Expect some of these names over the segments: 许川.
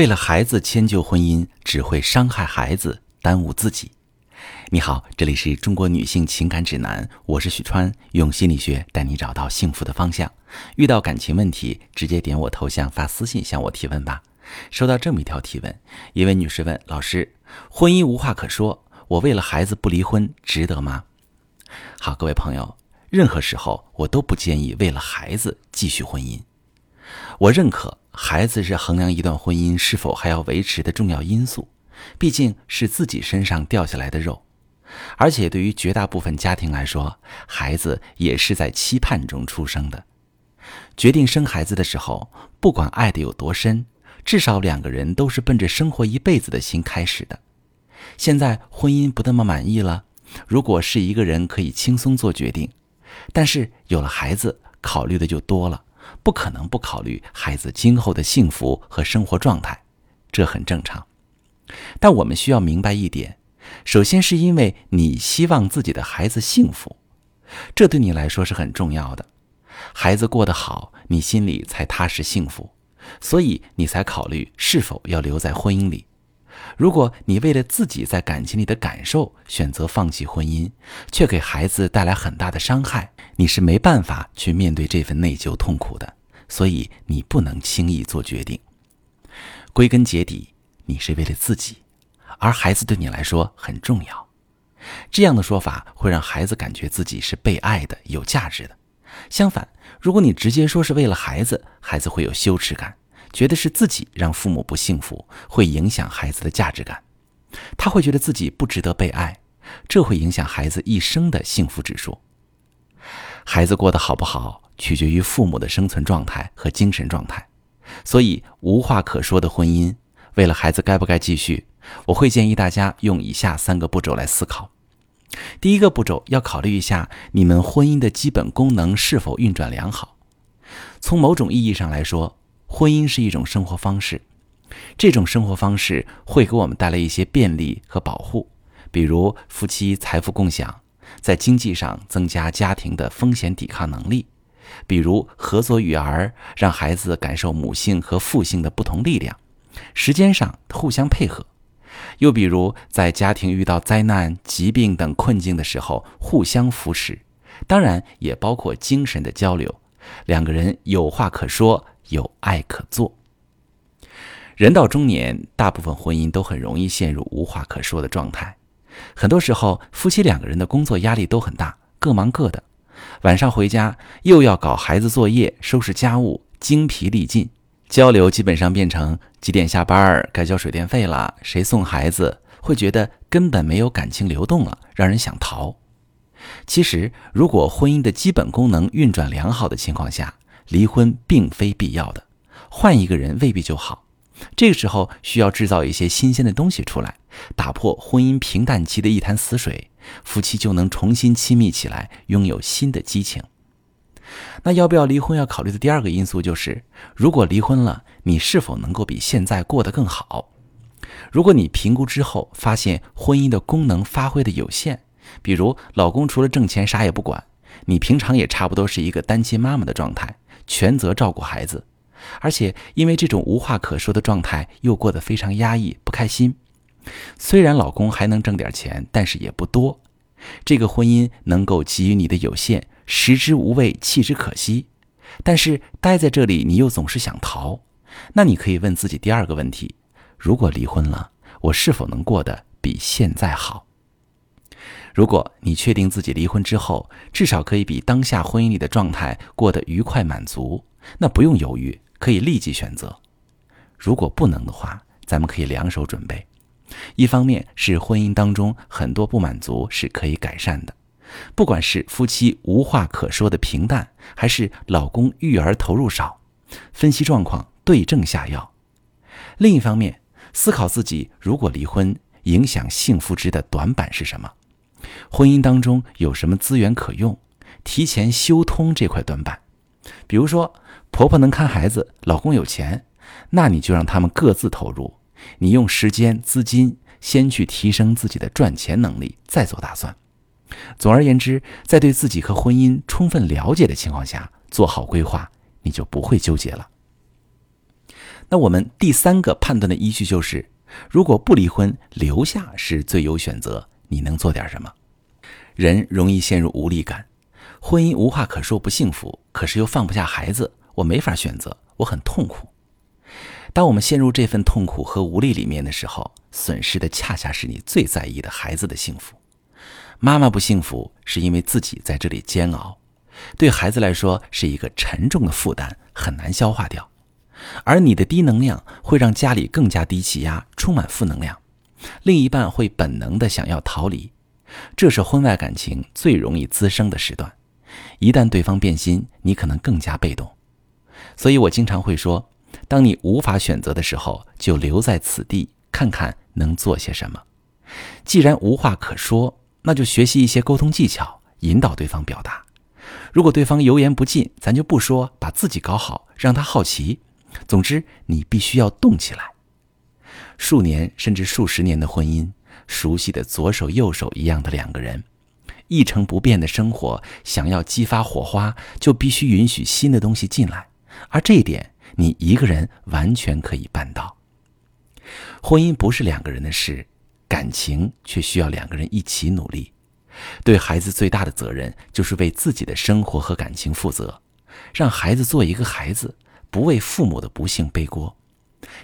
为了孩子迁就婚姻，只会伤害孩子，耽误自己。你好，这里是中国女性情感指南，我是许川，用心理学带你找到幸福的方向。遇到感情问题，直接点我头像发私信向我提问吧。收到这么一条提问，一位女士问，老师，婚姻无话可说，我为了孩子不离婚值得吗？好，各位朋友，任何时候我都不建议为了孩子继续婚姻。我认可孩子是衡量一段婚姻是否还要维持的重要因素，毕竟是自己身上掉下来的肉。而且对于绝大部分家庭来说，孩子也是在期盼中出生的。决定生孩子的时候，不管爱得有多深，至少两个人都是奔着生活一辈子的心开始的。现在婚姻不那么满意了，如果是一个人可以轻松做决定，但是有了孩子，考虑的就多了，不可能不考虑孩子今后的幸福和生活状态，这很正常。但我们需要明白一点，首先是因为你希望自己的孩子幸福，这对你来说是很重要的。孩子过得好，你心里才踏实幸福，所以你才考虑是否要留在婚姻里。如果你为了自己在感情里的感受选择放弃婚姻，却给孩子带来很大的伤害，你是没办法去面对这份内疚痛苦的，所以你不能轻易做决定。归根结底，你是为了自己，而孩子对你来说很重要。这样的说法会让孩子感觉自己是被爱的，有价值的。相反，如果你直接说是为了孩子，孩子会有羞耻感，觉得是自己让父母不幸福，会影响孩子的价值感。他会觉得自己不值得被爱，这会影响孩子一生的幸福指数。孩子过得好不好，取决于父母的生存状态和精神状态。所以，无话可说的婚姻，为了孩子该不该继续，我会建议大家用以下3个步骤来思考。第一个步骤，要考虑一下你们婚姻的基本功能是否运转良好。从某种意义上来说，婚姻是一种生活方式，这种生活方式会给我们带来一些便利和保护，比如夫妻财富共享，在经济上增加家庭的风险抵抗能力，比如合作育儿，让孩子感受母性和父性的不同力量，时间上互相配合，又比如在家庭遇到灾难、疾病等困境的时候互相扶持，当然也包括精神的交流，两个人有话可说，有爱可做。人到中年，大部分婚姻都很容易陷入无话可说的状态。很多时候夫妻两个人的工作压力都很大，各忙各的，晚上回家又要搞孩子作业、收拾家务，精疲力尽。交流基本上变成几点下班，该交水电费了，谁送孩子，会觉得根本没有感情流动了，让人想逃。其实，如果婚姻的基本功能运转良好的情况下，离婚并非必要的，换一个人未必就好。这个时候需要制造一些新鲜的东西出来，打破婚姻平淡期的一潭死水，夫妻就能重新亲密起来，拥有新的激情。那要不要离婚，要考虑的第2个因素就是，如果离婚了，你是否能够比现在过得更好？如果你评估之后发现婚姻的功能发挥的有限，比如老公除了挣钱啥也不管，你平常也差不多是一个单亲妈妈的状态，全责照顾孩子，而且因为这种无话可说的状态又过得非常压抑，不开心。虽然老公还能挣点钱，但是也不多。这个婚姻能够给予你的有限，食之无味，弃之可惜，但是待在这里你又总是想逃。那你可以问自己第2个问题，如果离婚了，我是否能过得比现在好？如果你确定自己离婚之后，至少可以比当下婚姻里的状态过得愉快满足，那不用犹豫，可以立即选择。如果不能的话，咱们可以两手准备。一方面是婚姻当中很多不满足是可以改善的，不管是夫妻无话可说的平淡，还是老公育儿投入少，分析状况，对症下药。另一方面，思考自己如果离婚，影响幸福值的短板是什么，婚姻当中有什么资源可用，提前修通这块短板。比如说婆婆能看孩子，老公有钱，那你就让他们各自投入，你用时间资金先去提升自己的赚钱能力，再做打算。总而言之，在对自己和婚姻充分了解的情况下做好规划，你就不会纠结了。那我们第三个判断的依据就是，如果不离婚，留下是最优选择，你能做点什么？人容易陷入无力感，婚姻无话可说不幸福，可是又放不下孩子，我没法选择，我很痛苦。当我们陷入这份痛苦和无力里面的时候，损失的恰恰是你最在意的孩子的幸福。妈妈不幸福是因为自己在这里煎熬，对孩子来说是一个沉重的负担，很难消化掉。而你的低能量会让家里更加低气压，充满负能量，另一半会本能的想要逃离。这是婚外感情最容易滋生的时段，一旦对方变心，你可能更加被动。所以我经常会说，当你无法选择的时候，就留在此地，看看能做些什么。既然无话可说，那就学习一些沟通技巧，引导对方表达。如果对方油盐不进，咱就不说，把自己搞好，让他好奇。总之，你必须要动起来。数年甚至数十年的婚姻，熟悉的左手右手一样的两个人，一成不变的生活，想要激发火花，就必须允许新的东西进来。而这一点，你一个人完全可以办到。婚姻不是两个人的事，感情却需要两个人一起努力。对孩子最大的责任就是为自己的生活和感情负责，让孩子做一个孩子，不为父母的不幸背锅。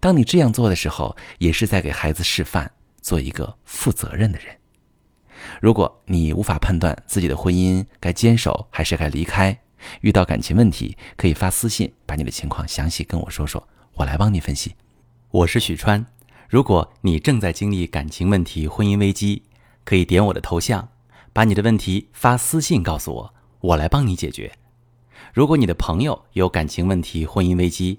当你这样做的时候，也是在给孩子示范，做一个负责任的人。如果你无法判断自己的婚姻该坚守还是该离开，遇到感情问题，可以发私信，把你的情况详细跟我说说，我来帮你分析。我是许川，如果你正在经历感情问题、婚姻危机，可以点我的头像，把你的问题发私信告诉我，我来帮你解决。如果你的朋友有感情问题、婚姻危机，